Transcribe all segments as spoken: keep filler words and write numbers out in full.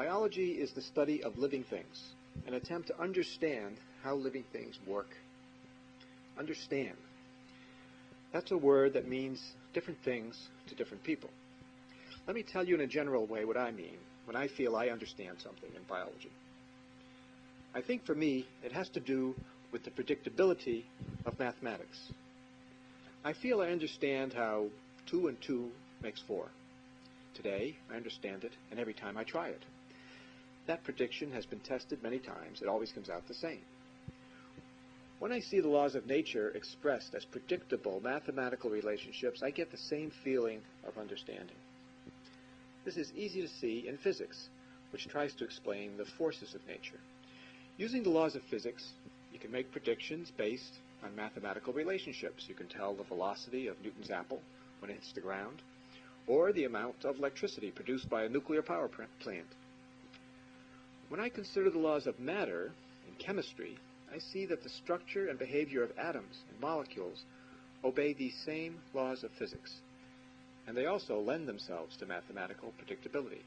Biology is the study of living things, an attempt to understand how living things work. Understand. That's a word that means different things to different people. Let me tell you in a general way what I mean when I feel I understand something in biology. I think for me, it has to do with the predictability of mathematics. I feel I understand how two and two makes four. Today, I understand it, and every time I try it. That prediction has been tested many times. It always comes out the same. When I see the laws of nature expressed as predictable mathematical relationships, I get the same feeling of understanding. This is easy to see in physics, which tries to explain the forces of nature. Using the laws of physics, you can make predictions based on mathematical relationships. You can tell the velocity of Newton's apple when it hits the ground, or the amount of electricity produced by a nuclear power plant. When I consider the laws of matter in chemistry, I see that the structure and behavior of atoms and molecules obey these same laws of physics, and they also lend themselves to mathematical predictability.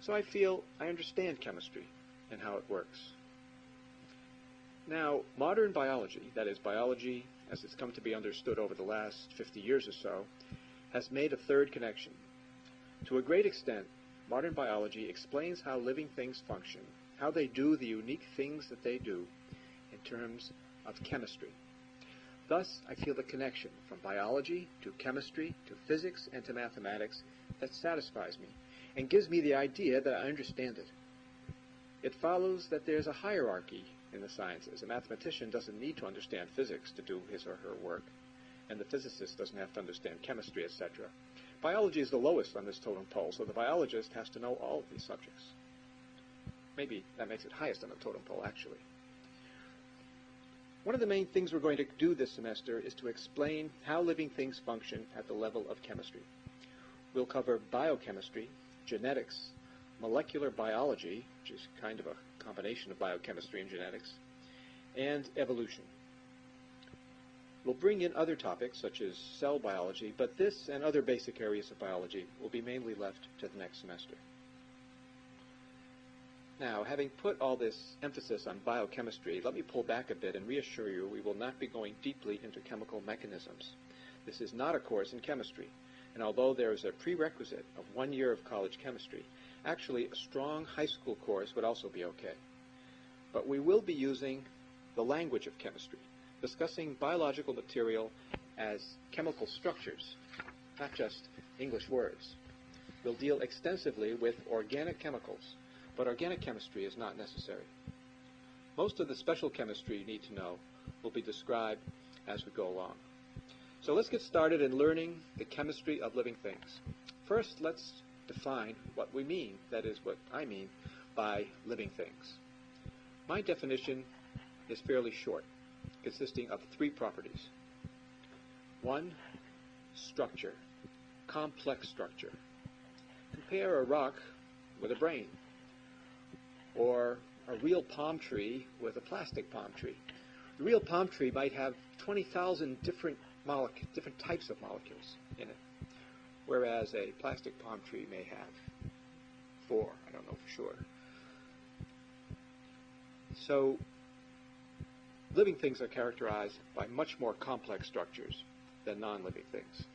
So I feel I understand chemistry and how it works. Now, modern biology, that is, biology as it's come to be understood over the last fifty years or so, has made a third connection. To a great extent, modern biology explains how living things function, how they do the unique things that they do in terms of chemistry. Thus, I feel the connection from biology to chemistry to physics and to mathematics that satisfies me and gives me the idea that I understand it. It follows that there's a hierarchy in the sciences. A mathematician doesn't need to understand physics to do his or her work, and the physicist doesn't have to understand chemistry, et cetera. Biology is the lowest on this totem pole, so the biologist has to know all of these subjects. Maybe that makes it highest on the totem pole, actually. One of the main things we're going to do this semester is to explain how living things function at the level of chemistry. We'll cover biochemistry, genetics, molecular biology, which is kind of a combination of biochemistry and genetics, and evolution. We'll bring in other topics, such as cell biology, but this and other basic areas of biology will be mainly left to the next semester. Now, having put all this emphasis on biochemistry, let me pull back a bit and reassure you we will not be going deeply into chemical mechanisms. This is not a course in chemistry, and although there is a prerequisite of one year of college chemistry, actually a strong high school course would also be okay. But we will be using the language of chemistry, discussing biological material as chemical structures, not just English words. We'll deal extensively with organic chemicals, but organic chemistry is not necessary. Most of the special chemistry you need to know will be described as we go along. So let's get started in learning the chemistry of living things. First, let's define what we mean, that is, what I mean, by living things. My definition is fairly short, consisting of three properties. One, structure, complex structure. Compare a rock with a brain, or a real palm tree with a plastic palm tree. The real palm tree might have twenty thousand different molecules, different types of molecules in it, whereas a plastic palm tree may have four, I don't know for sure. So, living things are characterized by much more complex structures than non-living things.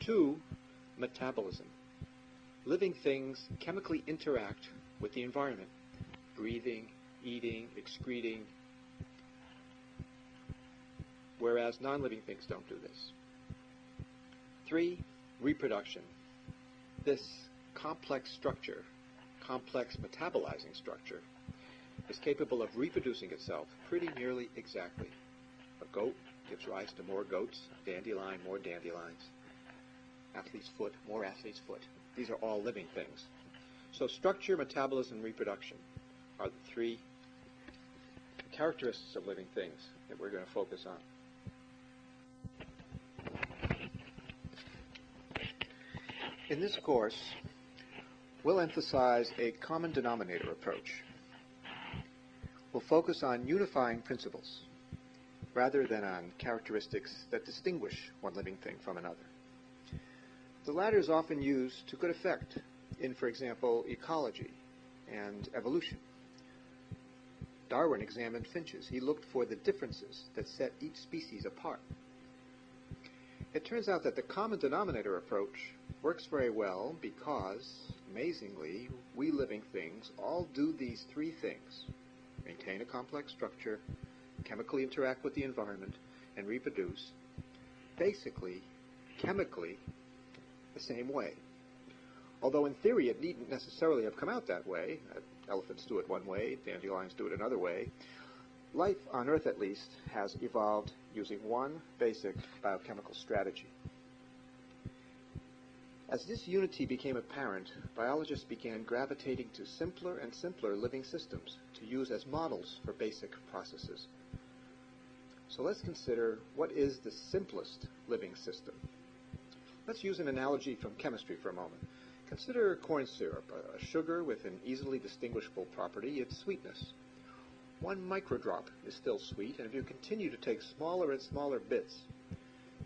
Two, metabolism. Living things chemically interact with the environment, breathing, eating, excreting, whereas non-living things don't do this. Three, reproduction. This complex structure, complex metabolizing structure, is capable of reproducing itself pretty nearly exactly. A goat gives rise to more goats, dandelion, more dandelions, athlete's foot, more athlete's foot. These are all living things. So structure, metabolism, reproduction are the three characteristics of living things that we're going to focus on. In this course, we'll emphasize a common denominator approach. We'll focus on unifying principles rather than on characteristics that distinguish one living thing from another. The latter is often used to good effect in, for example, ecology and evolution. Darwin examined finches. He looked for the differences that set each species apart. It turns out that the common denominator approach works very well because, amazingly, we living things all do these three things: maintain a complex structure, chemically interact with the environment, and reproduce, basically, chemically, the same way. Although in theory it needn't necessarily have come out that way. Elephants do it one way, dandelions do it another way. Life on Earth, at least, has evolved using one basic biochemical strategy. As this unity became apparent, biologists began gravitating to simpler and simpler living systems to use as models for basic processes. So let's consider, what is the simplest living system? Let's use an analogy from chemistry for a moment. Consider corn syrup, a sugar with an easily distinguishable property, its sweetness. One microdrop is still sweet, and if you continue to take smaller and smaller bits,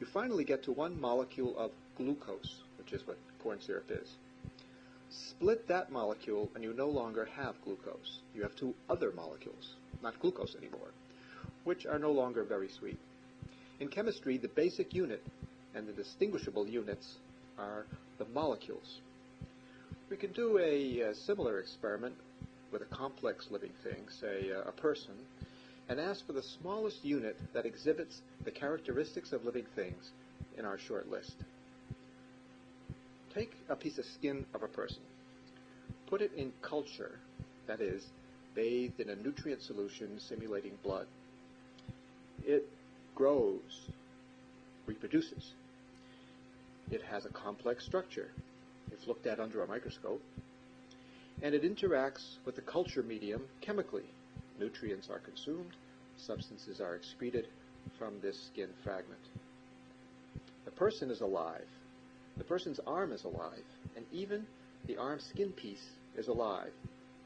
you finally get to one molecule of glucose, which is what corn syrup is. Split that molecule, and you no longer have glucose. You have two other molecules, not glucose anymore, which are no longer very sweet. In chemistry, the basic unit and the distinguishable units are the molecules. We can do a, a similar experiment with a complex living thing, say uh, a person, and ask for the smallest unit that exhibits the characteristics of living things in our short list. Take a piece of skin of a person. Put it in culture, that is, bathed in a nutrient solution simulating blood. It grows, reproduces. It has a complex structure, if looked at under a microscope, and it interacts with the culture medium chemically. Nutrients are consumed, substances are excreted from this skin fragment. The person is alive, the person's arm is alive, and even the arm skin piece is alive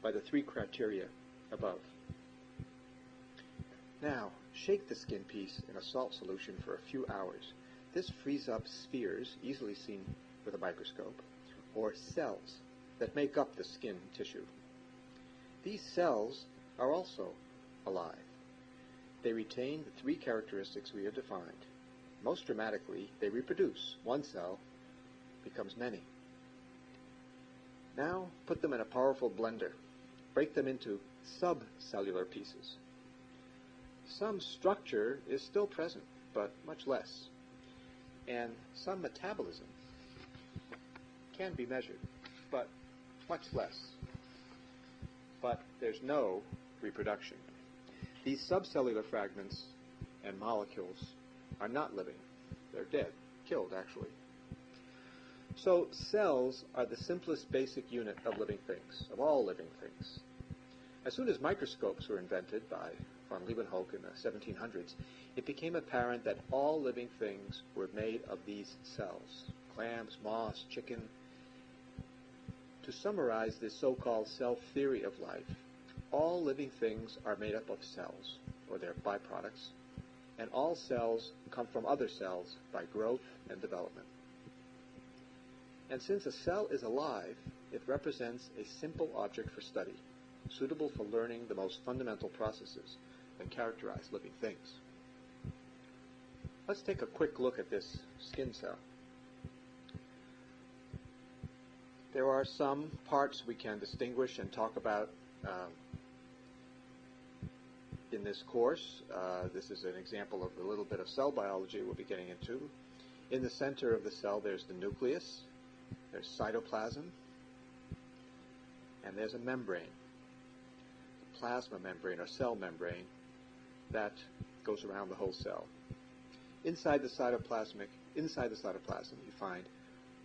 by the three criteria above. Now, shake the skin piece in a salt solution for a few hours. This frees up spheres, easily seen with a microscope, or cells that make up the skin tissue. These cells are also alive. They retain the three characteristics we have defined. Most dramatically, they reproduce. One cell becomes many. Now put them in a powerful blender. Break them into subcellular pieces. Some structure is still present, but much less. And some metabolism can be measured, but much less. But there's no reproduction. These subcellular fragments and molecules are not living. They're dead, killed actually. So cells are the simplest basic unit of living things, of all living things. As soon as microscopes were invented by von Leeuwenhoek in the seventeen hundreds, it became apparent that all living things were made of these cells: clams, moss, chicken. To summarize this so-called cell theory of life, all living things are made up of cells, or their byproducts, and all cells come from other cells by growth and development. And since a cell is alive, it represents a simple object for study, suitable for learning the most fundamental processes that characterize living things. Let's take a quick look at this skin cell. There are some parts we can distinguish and talk about um, in this course. Uh, this is an example of a little bit of cell biology we'll be getting into. In the center of the cell, there's the nucleus, there's cytoplasm, and there's a membrane, a plasma membrane or cell membrane that goes around the whole cell. Inside the cytoplasmic, inside the cytoplasm, you find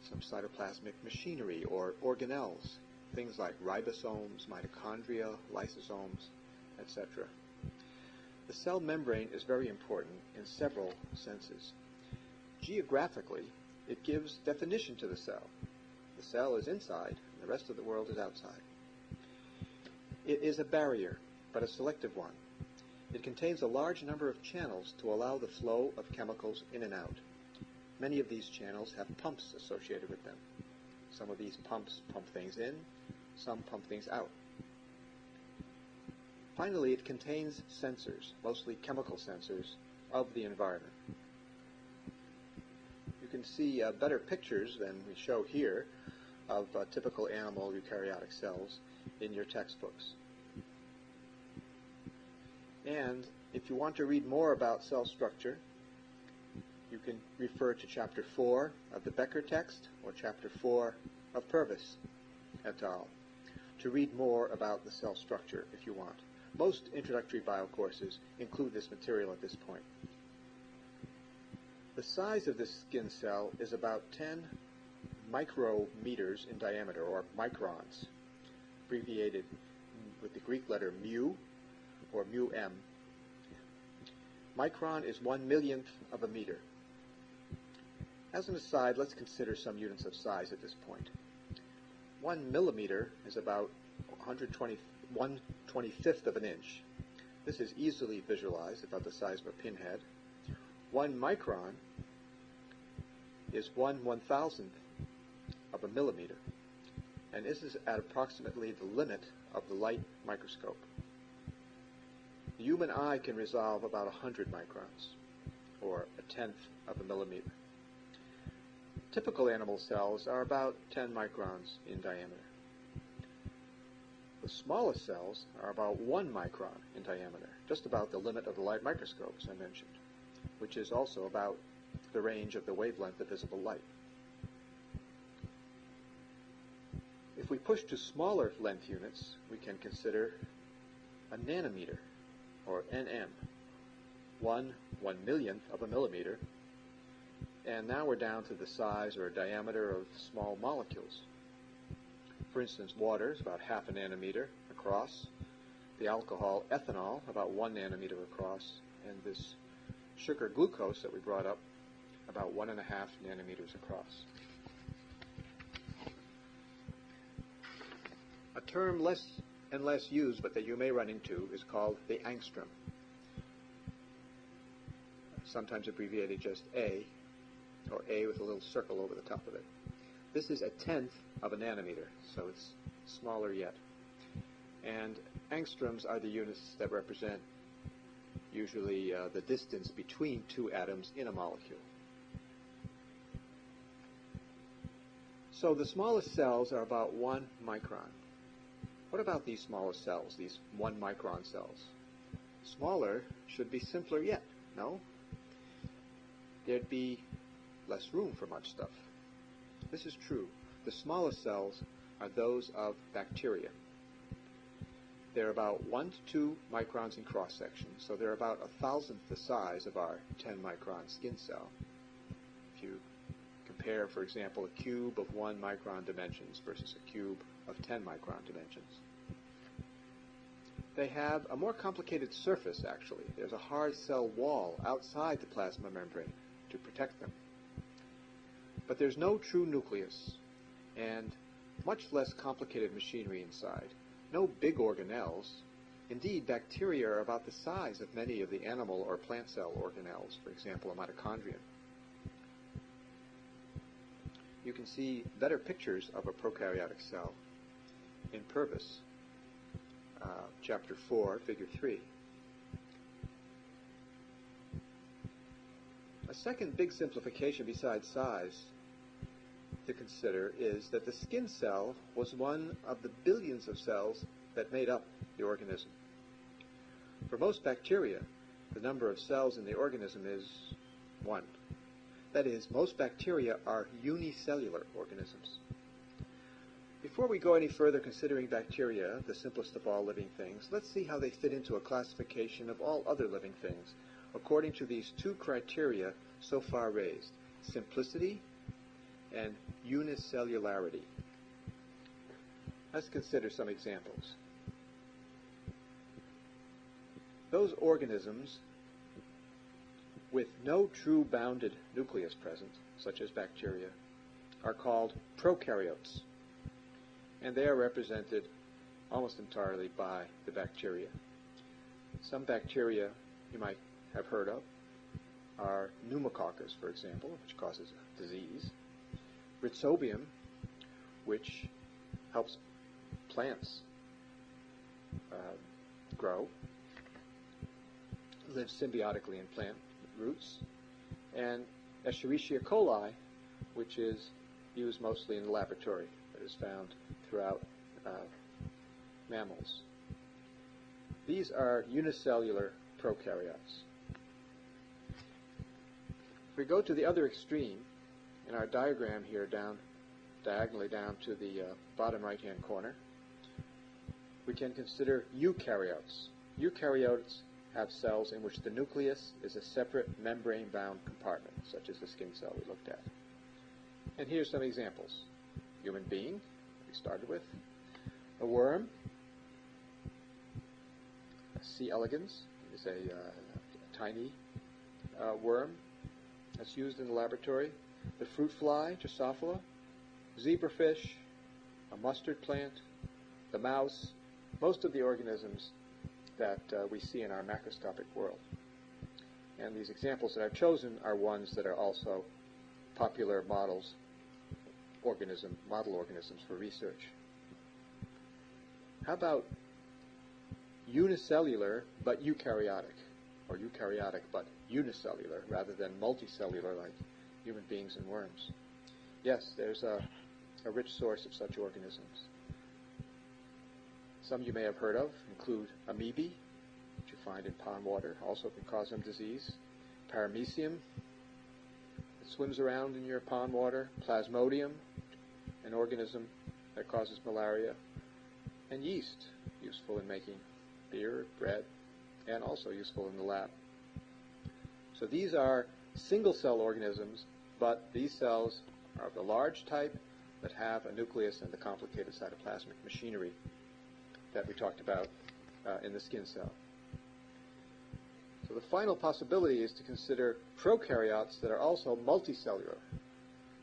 some cytoplasmic machinery or organelles, things like ribosomes, mitochondria, lysosomes, et cetera. The cell membrane is very important in several senses. Geographically, it gives definition to the cell. The cell is inside, and the rest of the world is outside. It is a barrier, but a selective one. It contains a large number of channels to allow the flow of chemicals in and out. Many of these channels have pumps associated with them. Some of these pumps pump things in, some pump things out. Finally, it contains sensors, mostly chemical sensors, of the environment. You can see uh, better pictures than we show here of uh, typical animal eukaryotic cells in your textbooks. And if you want to read more about cell structure, you can refer to Chapter four of the Becker text or Chapter four of Purvis et al. To read more about the cell structure if you want. Most introductory bio courses include this material at this point. The size of this skin cell is about ten micrometers in diameter, or microns, abbreviated with the Greek letter mu or mu-m. Micron is one millionth of a meter. As an aside, let's consider some units of size at this point. One millimeter is about one twenty-fifth of an inch. This is easily visualized, about the size of a pinhead. One micron is one one thousandth of a millimeter, and this is at approximately the limit of the light microscope. The human eye can resolve about one hundred microns, or a tenth of a millimeter. Typical animal cells are about ten microns in diameter. The smallest cells are about one micron in diameter, just about the limit of the light microscope, as I mentioned, which is also about the range of the wavelength of visible light. If we push to smaller length units, we can consider a nanometer, or N M, one one millionth of a millimeter, and now we're down to the size or diameter of small molecules. For instance, water is about half a nanometer across, the alcohol ethanol about one nanometer across, and this sugar glucose that we brought up about one and a half nanometers across. A term less and less used, but that you may run into, is called the angstrom, sometimes abbreviated just A, or A with a little circle over the top of it. This is a tenth of a nanometer, so it's smaller yet. And angstroms are the units that represent usually uh, the distance between two atoms in a molecule. So the smallest cells are about one micron. What about these smaller cells, these one micron cells? Smaller should be simpler yet, no? There'd be less room for much stuff. This is true. The smallest cells are those of bacteria. They're about one to two microns in cross-section, so they're about a thousandth the size of our ten micron skin cell. If you compare, for example, a cube of one micron dimensions versus a cube of ten micron dimensions. They have a more complicated surface, actually. There's a hard cell wall outside the plasma membrane to protect them. But there's no true nucleus, and much less complicated machinery inside. No big organelles. Indeed, bacteria are about the size of many of the animal or plant cell organelles, for example, a mitochondrion. You can see better pictures of a prokaryotic cell in Purvis, uh, Chapter four, Figure three. A second big simplification besides size to consider is that the skin cell was one of the billions of cells that made up the organism. For most bacteria, the number of cells in the organism is one. That is, most bacteria are unicellular organisms. Before we go any further considering bacteria, the simplest of all living things, let's see how they fit into a classification of all other living things according to these two criteria so far raised, simplicity and unicellularity. Let's consider some examples. Those organisms with no true bounded nucleus present, such as bacteria, are called prokaryotes, and they are represented almost entirely by the bacteria. Some bacteria you might have heard of are pneumococcus, for example, which causes disease, Rhizobium, which helps plants uh, grow, live symbiotically in plant roots, and Escherichia coli, which is used mostly in the laboratory, but is found throughout uh, mammals. These are unicellular prokaryotes. If we go to the other extreme, in our diagram here down, diagonally down to the uh, bottom right-hand corner, we can consider eukaryotes. Eukaryotes have cells in which the nucleus is a separate membrane-bound compartment, such as the skin cell we looked at. And here's some examples. Human being, we started with, a worm, a C. elegans is a, uh, a tiny uh, worm that's used in the laboratory, the fruit fly, Drosophila, zebrafish, a mustard plant, the mouse, most of the organisms that uh, we see in our macroscopic world. And these examples that I've chosen are ones that are also popular models, organism, model organisms for research. How about unicellular but eukaryotic, or eukaryotic but unicellular rather than multicellular like human beings and worms? Yes, there's a, a rich source of such organisms. Some you may have heard of include amoebae, which you find in pond water, also can cause some disease, paramecium, that swims around in your pond water, plasmodium, an organism that causes malaria, and yeast, useful in making beer, bread, and also useful in the lab. So these are single-cell organisms, but these cells are of the large type that have a nucleus and the complicated cytoplasmic machinery that we talked about uh, in the skin cell. So the final possibility is to consider prokaryotes that are also multicellular.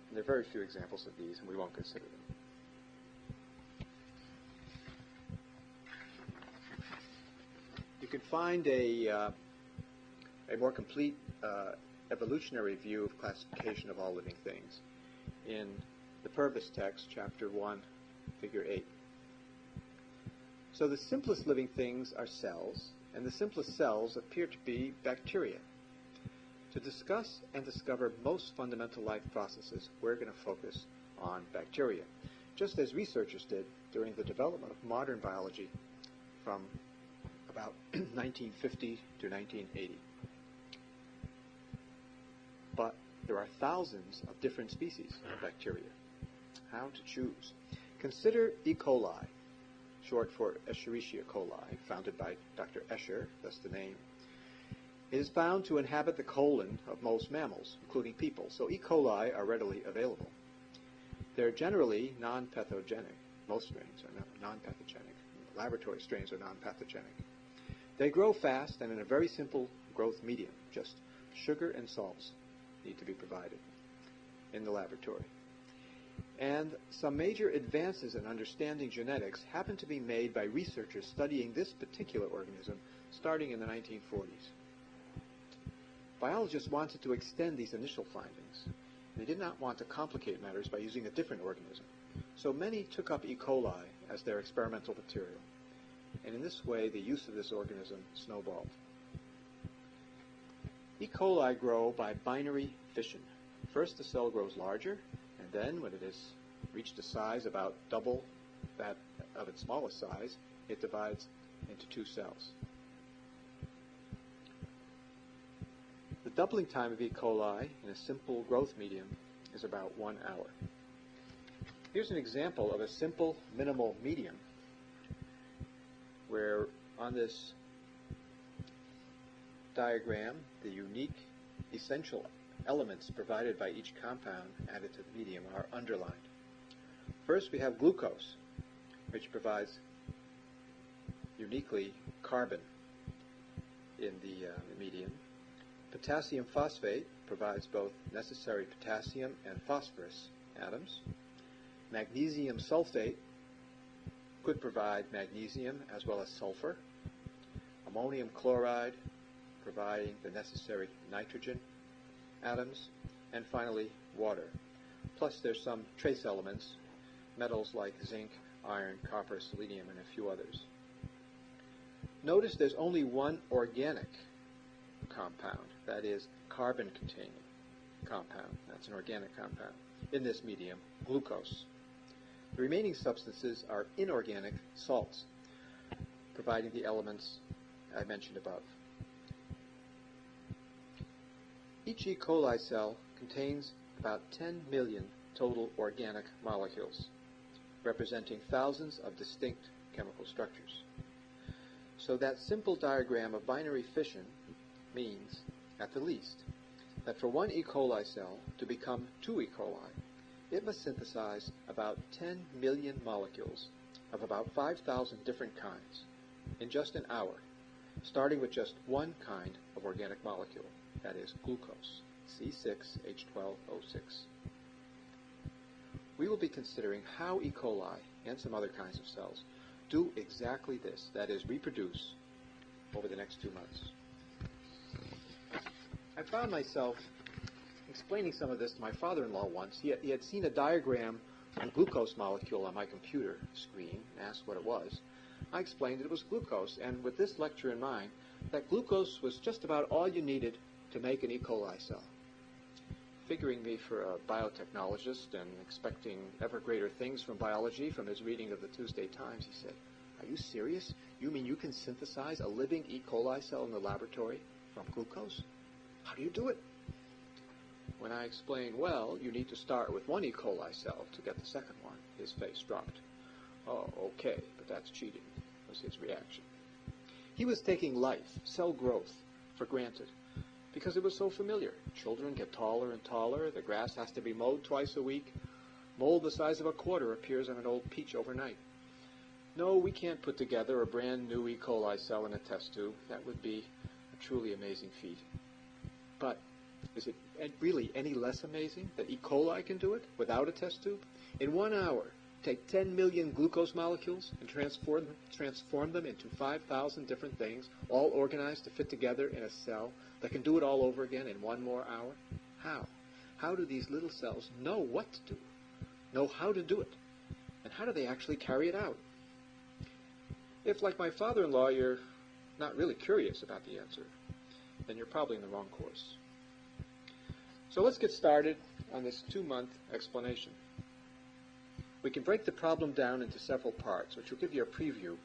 And there are very few examples of these, and we won't consider them. You can find a, uh, a more complete uh, evolutionary view of classification of all living things in the Purvis text, chapter one, figure eight. So the simplest living things are cells, and the simplest cells appear to be bacteria. To discuss and discover most fundamental life processes, we're going to focus on bacteria, just as researchers did during the development of modern biology from about nineteen fifty to nineteen eighty. But there are thousands of different species of bacteria. How to choose? Consider E. coli, short for Escherichia coli, founded by Doctor Escher, that's the name. It is found to inhabit the colon of most mammals, including people, so E. coli are readily available. They're generally non-pathogenic. Most strains are non-pathogenic. Laboratory strains are non-pathogenic. They grow fast and in a very simple growth medium. Just sugar and salts need to be provided in the laboratory. And some major advances in understanding genetics happened to be made by researchers studying this particular organism starting in the nineteen forties. Biologists wanted to extend these initial findings. They did not want to complicate matters by using a different organism. So many took up E. coli as their experimental material. And in this way, the use of this organism snowballed. E. coli grow by binary fission. First, the cell grows larger, and then when it has reached a size about double that of its smallest size, it divides into two cells. The doubling time of E. coli in a simple growth medium is about one hour. Here's an example of a simple minimal medium where on this diagram, the unique essential elements provided by each compound added to the medium are underlined. First, we have glucose, which provides uniquely carbon in the, uh, the medium. Potassium phosphate provides both necessary potassium and phosphorus atoms. Magnesium sulfate could provide magnesium as well as sulfur. Ammonium chloride providing the necessary nitrogen atoms, and finally water. Plus there's some trace elements, metals like zinc, iron, copper, selenium, and a few others. Notice there's only one organic compound, that is carbon-containing compound, that's an organic compound, in this medium, glucose. The remaining substances are inorganic salts, providing the elements I mentioned above. Each E. coli cell contains about ten million total organic molecules, representing thousands of distinct chemical structures. So that simple diagram of binary fission means, at the least, that for one E. coli cell to become two E. coli, it must synthesize about ten million molecules of about five thousand different kinds in just an hour, starting with just one kind of organic molecule, that is glucose, C six H twelve O six. We will be considering how E. coli and some other kinds of cells do exactly this, that is, reproduce, over the next two months. I found myself explaining some of this to my father-in-law once. He had, he had seen a diagram of a glucose molecule on my computer screen and asked what it was. I explained that it was glucose, and with this lecture in mind, that glucose was just about all you needed to make an E. coli cell. Figuring me for a biotechnologist and expecting ever greater things from biology from his reading of the Tuesday Times, he said, "Are you serious? You mean you can synthesize a living E. coli cell in the laboratory from glucose? How do you do it?" When I explained, well, you need to start with one E. coli cell to get the second one, his face dropped. "Oh, okay, but that's cheating," was his reaction. He was taking life, cell growth, for granted, because it was so familiar. Children get taller and taller, the grass has to be mowed twice a week, mold the size of a quarter appears on an old peach overnight. No, we can't put together a brand new E. coli cell in a test tube. That would be a truly amazing feat. But is it really any less amazing that E. coli can do it without a test tube? In one hour, take ten million glucose molecules and transform, transform them into five thousand different things, all organized to fit together in a cell that can do it all over again in one more hour? How? How do these little cells know what to do, know how to do it, and how do they actually carry it out? If, like my father-in-law, you're not really curious about the answer, then you're probably in the wrong course. So let's get started on this two-month explanation. We can break the problem down into several parts, which will give you a preview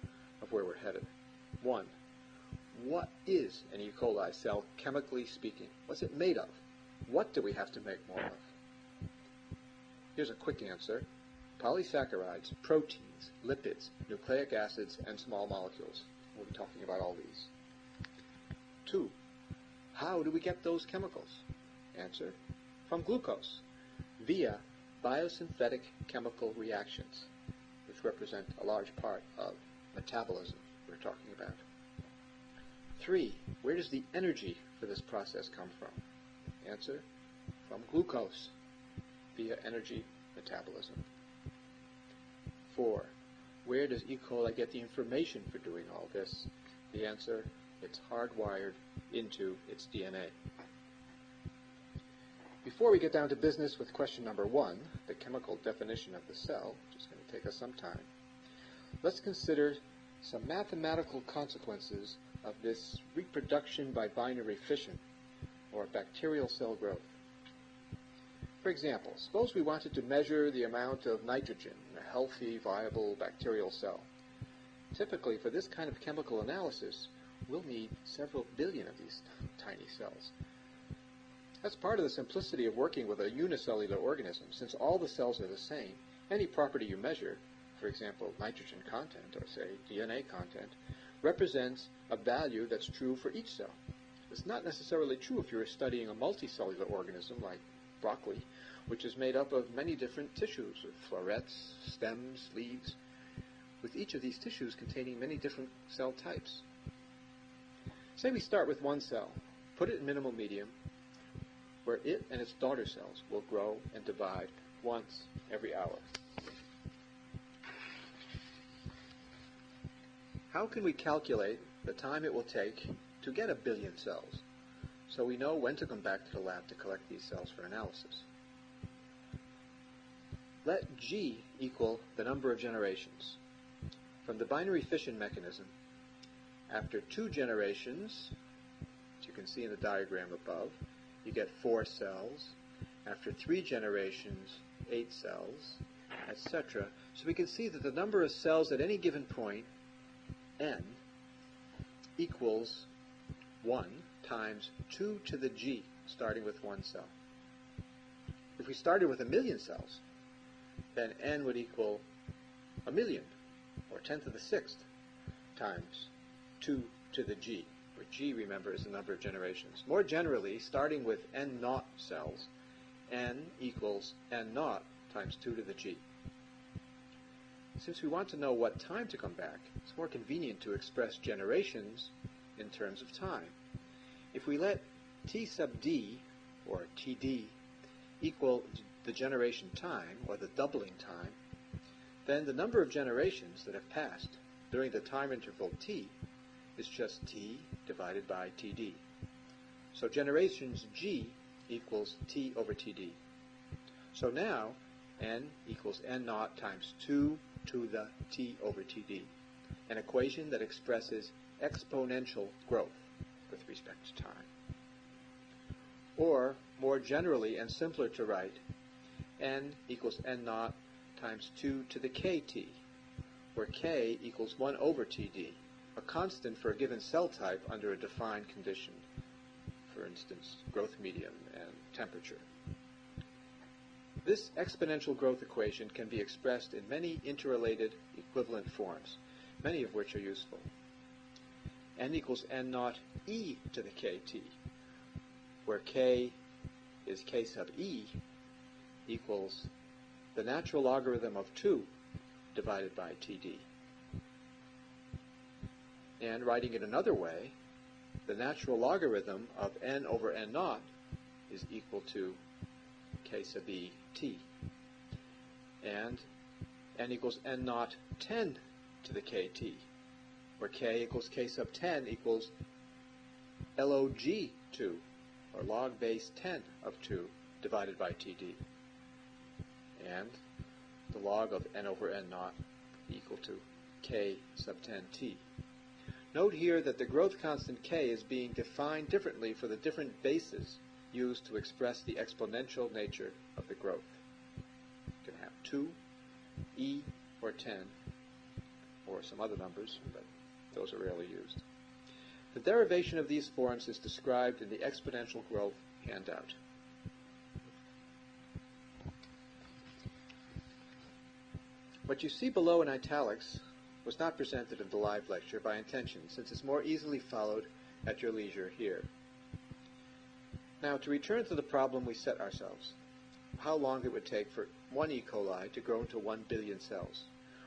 of where we're headed. One, what is an E. coli cell, chemically speaking? What's it made of? What do we have to make more of? Here's a quick answer. Polysaccharides, proteins, lipids, nucleic acids, and small molecules. We'll be talking about all these. Two, how do we get those chemicals? Answer, from glucose, via biosynthetic chemical reactions, which represent a large part of metabolism we're talking about. Three, where does the energy for this process come from? Answer, from glucose, via energy metabolism. Four, where does E. coli get the information for doing all this? The answer, it's hardwired into its D N A. Before we get down to business with question number one, the chemical definition of the cell, which is going to take us some time, let's consider some mathematical consequences of this reproduction by binary fission, or bacterial cell growth. For example, suppose we wanted to measure the amount of nitrogen in a healthy, viable bacterial cell. Typically, for this kind of chemical analysis, we'll need several billion of these tiny cells. That's part of the simplicity of working with a unicellular organism. Since all the cells are the same, any property you measure, for example, nitrogen content or, say, D N A content, represents a value that's true for each cell. It's not necessarily true if you're studying a multicellular organism like broccoli, which is made up of many different tissues, of florets, stems, leaves, with each of these tissues containing many different cell types. Say we start with one cell, put it in minimal medium, where it and its daughter cells will grow and divide once every hour. How can we calculate the time it will take to get a billion cells, so we know when to come back to the lab to collect these cells for analysis? Let G equal the number of generations. From the binary fission mechanism, after two generations, which you can see in the diagram above, you get four cells. After three generations, eight cells, et cetera. So we can see that the number of cells at any given point, n, equals one times two to the g, starting with one cell. If we started with a million cells, then n would equal a million, or ten to the sixth, times two to the g, where g, remember, is the number of generations. More generally, starting with n naught cells, n equals n naught times two to the g. Since we want to know what time to come back, it's more convenient to express generations in terms of time. If we let t sub d, or td, equal the generation time, or the doubling time, then the number of generations that have passed during the time interval t is just t divided by td. So generations g equals t over td. So now n equals n naught times two to the t over td, an equation that expresses exponential growth with respect to time. Or, more generally and simpler to write, n equals n naught times two to the kt, where k equals one over td, a constant for a given cell type under a defined condition, for instance, growth medium and temperature. This exponential growth equation can be expressed in many interrelated equivalent forms, many of which are useful. N equals n naught e to the kt, where k is k sub e equals the natural logarithm of two divided by td. And writing it another way, the natural logarithm of n over n naught is equal to k sub e t. And n equals n naught ten to the kt, where k equals k sub ten equals log two, or log base ten of two, divided by td. And the log of n over n naught equal to k sub ten t. Note here that the growth constant k is being defined differently for the different bases used to express the exponential nature of the growth. You can have two, e, or ten, or some other numbers, but those are rarely used. The derivation of these forms is described in the exponential growth handout. What you see below in italics was not presented in the live lecture by intention, since it's more easily followed at your leisure here. Now, to return to the problem we set ourselves, how long it would take for one E. coli to grow into one billion cells.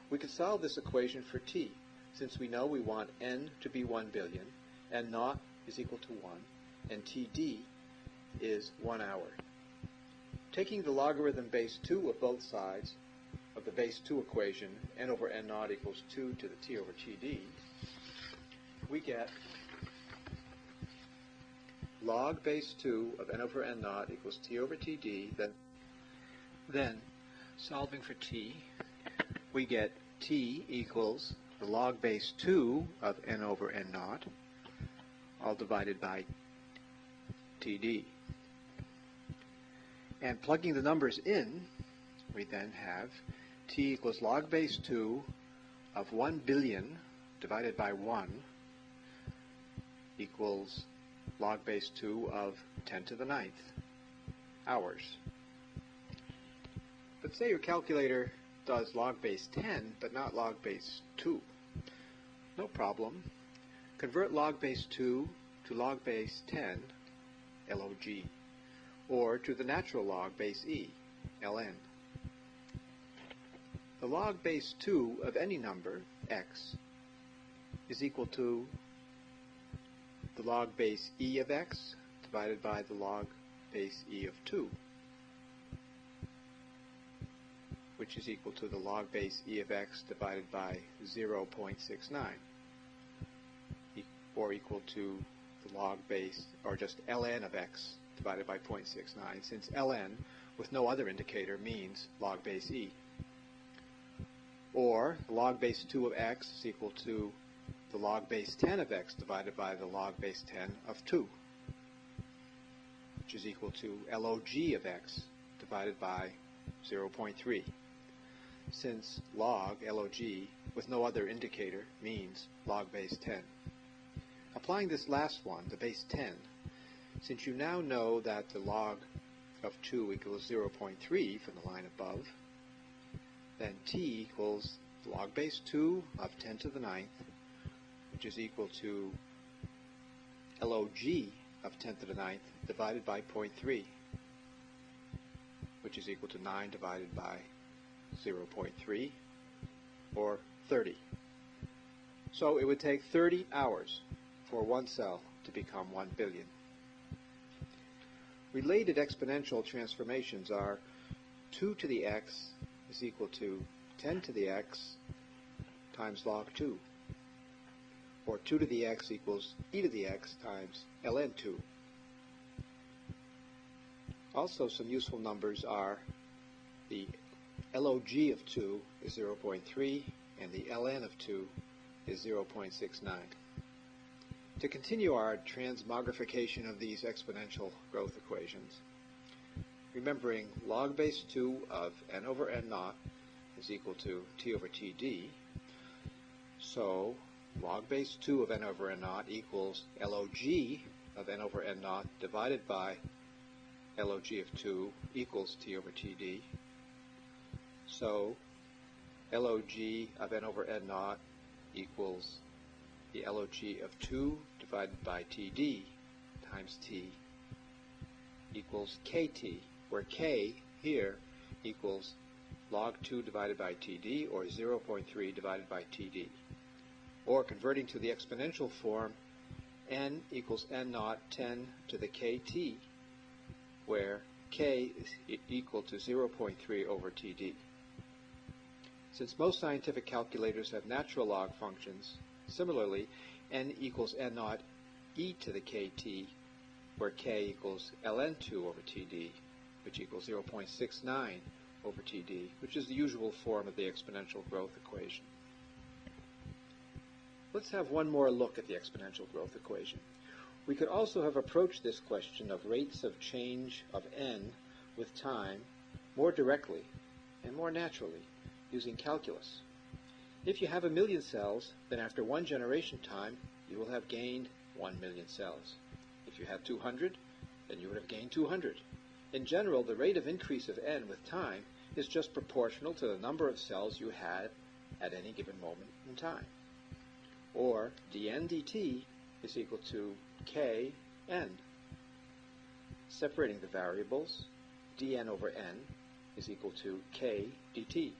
We could solve this equation for t, since we know we want n to be one billion, n naught is equal to one, and td is one hour. Taking the logarithm base two of both sides of the base two equation, n over n naught equals two to the t over td, we get log base two of n over n naught equals t over td. Then, then solving for t, we get t equals the log base two of n over n naught, all divided by td. And plugging the numbers in, we then have t equals log base two of one billion divided by one equals log base two of ten to the ninth hours. But say your calculator does log base ten, but not log base two. No problem. Convert log base two to log base ten, log, or to the natural log base e, ln. The log base two of any number, x, is equal to the log base e of x divided by the log base e of two, which is equal to the log base e of x divided by zero point six nine, or equal to the log base, or just ln of x divided by zero point six nine, since ln with no other indicator means log base e. or log base two of x is equal to the log base ten of x divided by the log base ten of two, which is equal to log of x divided by zero point three, since log, log, with no other indicator means log base ten. Applying this last one, the base ten, since you now know that the log of two equals zero point three from the line above, then t equals the log base two of ten to the ninth, which is equal to log of ten to the ninth divided by zero point three, which is equal to nine divided by zero point three, or thirty. So it would take thirty hours for one cell to become one billion. Related exponential transformations are two to the x is equal to ten to the x times log two, or two to the x equals e to the x times ln two. Also, some useful numbers are the log of two is zero point three and the ln of two is zero point six nine. To continue our transmogrification of these exponential growth equations, remembering log base two of n over n naught is equal to t over td, so log base two of n over n naught equals log of n over n naught divided by log of two equals t over td. So log of n over n naught equals the log of two divided by td times t equals kt, where k here equals log two divided by td, or zero point three divided by td. Or converting to the exponential form, n equals n naught ten to the kt, where k is equal to zero point three over td. Since most scientific calculators have natural log functions, similarly, n equals n naught e to the kt, where k equals ln two over td, which equals zero point six nine over td, which is the usual form of the exponential growth equation. Let's have one more look at the exponential growth equation. We could also have approached this question of rates of change of n with time more directly and more naturally using calculus. If you have a million cells, then after one generation time, you will have gained one million cells. If you have two hundred, then you would have gained two hundred. In general, the rate of increase of n with time is just proportional to the number of cells you had at any given moment in time. Or dn dt is equal to kn. Separating the variables, dn over n is equal to k dt.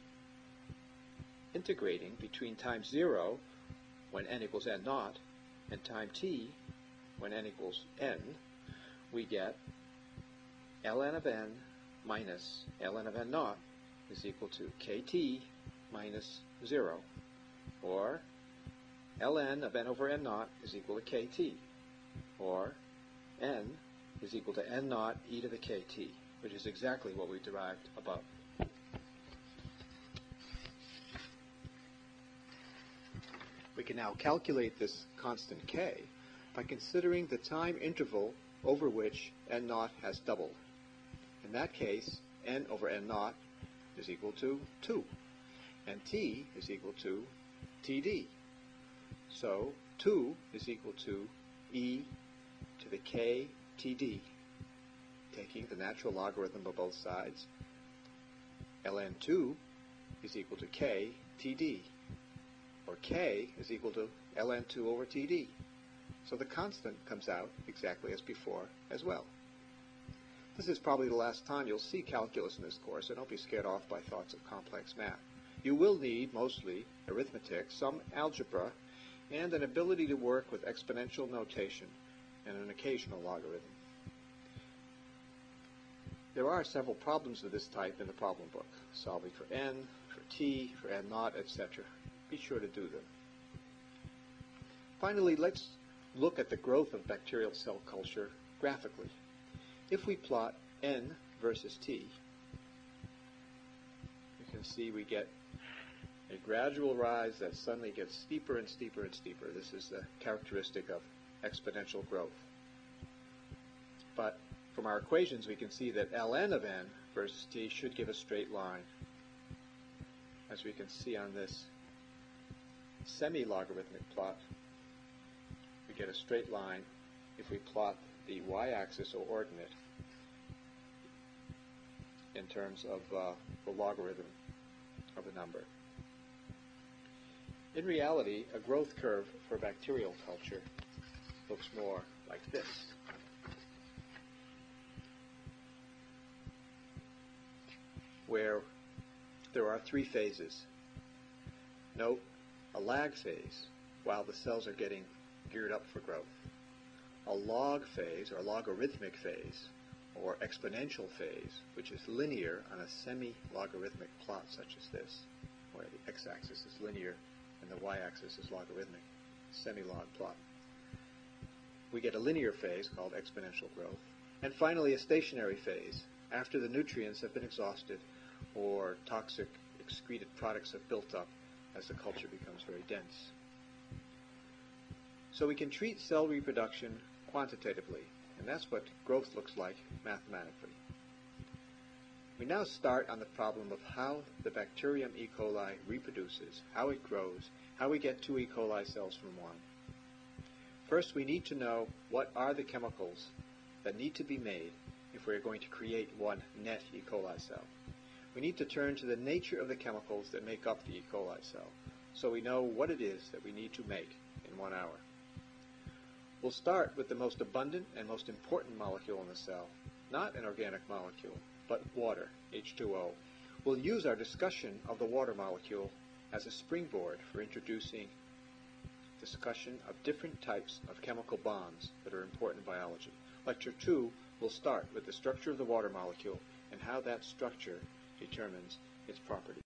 Integrating between time zero, when n equals n naught, and time t, when n equals n, we get ln of n minus ln of n naught is equal to kt minus zero, or ln of n over n naught is equal to kt, or n is equal to n naught e to the kt, which is exactly what we derived above. We can now calculate this constant k by considering the time interval over which n naught has doubled. In that case, n over n naught is equal to two, and t is equal to td. So two is equal to e to the k td, taking the natural logarithm of both sides. ln two is equal to k td, or k is equal to ln two over td. So the constant comes out exactly as before as well. This is probably the last time you'll see calculus in this course, and don't be scared off by thoughts of complex math. You will need, mostly, arithmetic, some algebra, and an ability to work with exponential notation and an occasional logarithm. There are several problems of this type in the problem book, solving for n, for t, for n naught, et cetera. Be sure to do them. Finally, let's look at the growth of bacterial cell culture graphically. If we plot n versus t, you can see we get a gradual rise that suddenly gets steeper and steeper and steeper. This is the characteristic of exponential growth. But from our equations, we can see that ln of n versus t should give a straight line, as we can see on this semi-logarithmic plot. We get a straight line if we plot the y-axis or ordinate in terms of uh, the logarithm of a number. In reality, a growth curve for bacterial culture looks more like this. Where there are three phases. Note a lag phase while the cells are getting geared up for growth. A log phase or logarithmic phase or exponential phase, which is linear on a semi-logarithmic plot such as this, where the x-axis is linear and the y-axis is logarithmic, semi-log plot. We get a linear phase called exponential growth. And finally, a stationary phase after the nutrients have been exhausted or toxic excreted products have built up as the culture becomes very dense. So we can treat cell reproduction quantitatively, and that's what growth looks like mathematically. We now start on the problem of how the bacterium E. coli reproduces, how it grows, how we get two E. coli cells from one. First, we need to know what are the chemicals that need to be made if we're going to create one net E. coli cell. We need to turn to the nature of the chemicals that make up the E. coli cell, so we know what it is that we need to make in one hour. We'll start with the most abundant and most important molecule in the cell, not an organic molecule, but water, H two O. We'll use our discussion of the water molecule as a springboard for introducing discussion of different types of chemical bonds that are important in biology. Lecture two will start with the structure of the water molecule and how that structure determines its properties.